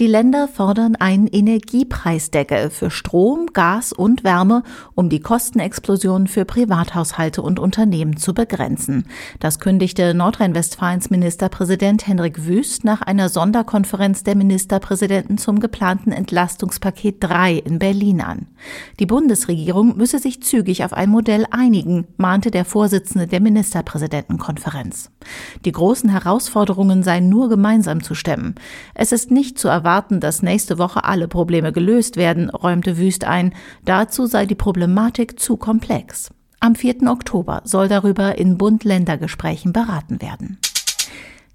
Die Länder fordern einen Energiepreisdeckel für Strom, Gas und Wärme, um die Kostenexplosion für Privathaushalte und Unternehmen zu begrenzen. Das kündigte Nordrhein-Westfalens Ministerpräsident Henrik Wüst nach einer Sonderkonferenz der Ministerpräsidenten zum geplanten Entlastungspaket 3 in Berlin an. Die Bundesregierung müsse sich zügig auf ein Modell einigen, mahnte der Vorsitzende der Ministerpräsidentenkonferenz. Die großen Herausforderungen seien nur gemeinsam zu stemmen. Es ist nicht zu erwarten, dass nächste Woche alle Probleme gelöst werden, räumte Wüst ein. Dazu sei die Problematik zu komplex. Am 4. Oktober soll darüber in Bund-Länder-Gesprächen beraten werden.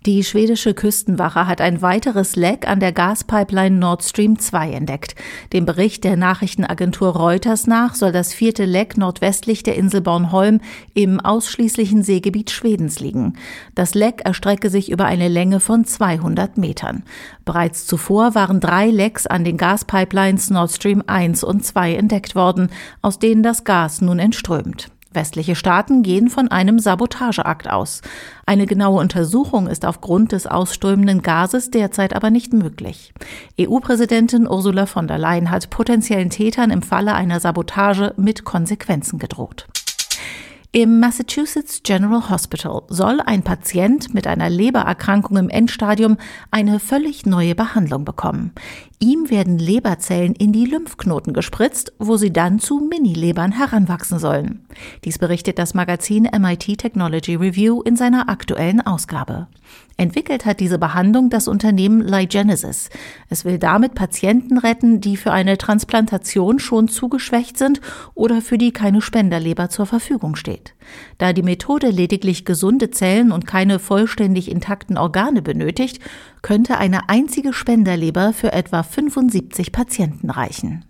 Die schwedische Küstenwache hat ein weiteres Leck an der Gaspipeline Nord Stream 2 entdeckt. Dem Bericht der Nachrichtenagentur Reuters nach soll das 4. Leck nordwestlich der Insel Bornholm im ausschließlichen Seegebiet Schwedens liegen. Das Leck erstrecke sich über eine Länge von 200 Metern. Bereits zuvor waren 3 Lecks an den Gaspipelines Nord Stream 1 und 2 entdeckt worden, aus denen das Gas nun entströmt. Westliche Staaten gehen von einem Sabotageakt aus. Eine genaue Untersuchung ist aufgrund des ausströmenden Gases derzeit aber nicht möglich. EU-Präsidentin Ursula von der Leyen hat potenziellen Tätern im Falle einer Sabotage mit Konsequenzen gedroht. Im Massachusetts General Hospital soll ein Patient mit einer Lebererkrankung im Endstadium eine völlig neue Behandlung bekommen. Ihm werden Leberzellen in die Lymphknoten gespritzt, wo sie dann zu Mini-Lebern heranwachsen sollen. Dies berichtet das Magazin MIT Technology Review in seiner aktuellen Ausgabe. Entwickelt hat diese Behandlung das Unternehmen LyGenesis. Es will damit Patienten retten, die für eine Transplantation schon zu geschwächt sind oder für die keine Spenderleber zur Verfügung steht. Da die Methode lediglich gesunde Zellen und keine vollständig intakten Organe benötigt, könnte eine einzige Spenderleber für etwa 75 Patienten reichen.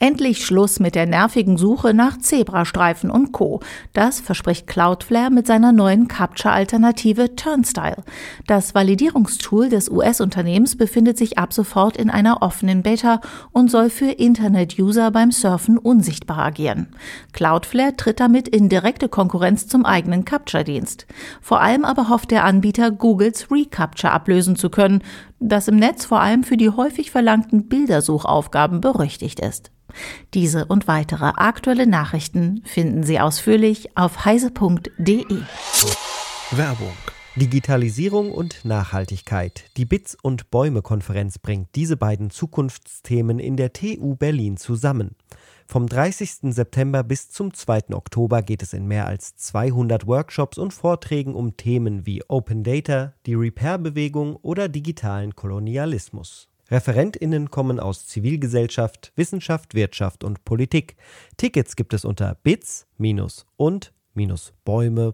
Endlich Schluss mit der nervigen Suche nach Zebrastreifen und Co. Das verspricht Cloudflare mit seiner neuen Captcha-Alternative Turnstile. Das Validierungstool des US-Unternehmens befindet sich ab sofort in einer offenen Beta und soll für Internet-User beim Surfen unsichtbar agieren. Cloudflare tritt damit in direkte Konkurrenz zum eigenen Captcha-Dienst. Vor allem aber hofft der Anbieter, Googles Recaptcha ablösen zu können, das im Netz vor allem für die häufig verlangten Bildersuchaufgaben berüchtigt ist. Diese und weitere aktuelle Nachrichten finden Sie ausführlich auf heise.de. Werbung. Digitalisierung und Nachhaltigkeit. Die Bits-und-Bäume-Konferenz bringt diese beiden Zukunftsthemen in der TU Berlin zusammen. Vom 30. September bis zum 2. Oktober geht es in mehr als 200 Workshops und Vorträgen um Themen wie Open Data, die Repair-Bewegung oder digitalen Kolonialismus. ReferentInnen kommen aus Zivilgesellschaft, Wissenschaft, Wirtschaft und Politik. Tickets gibt es unter bits-und-baeume.de.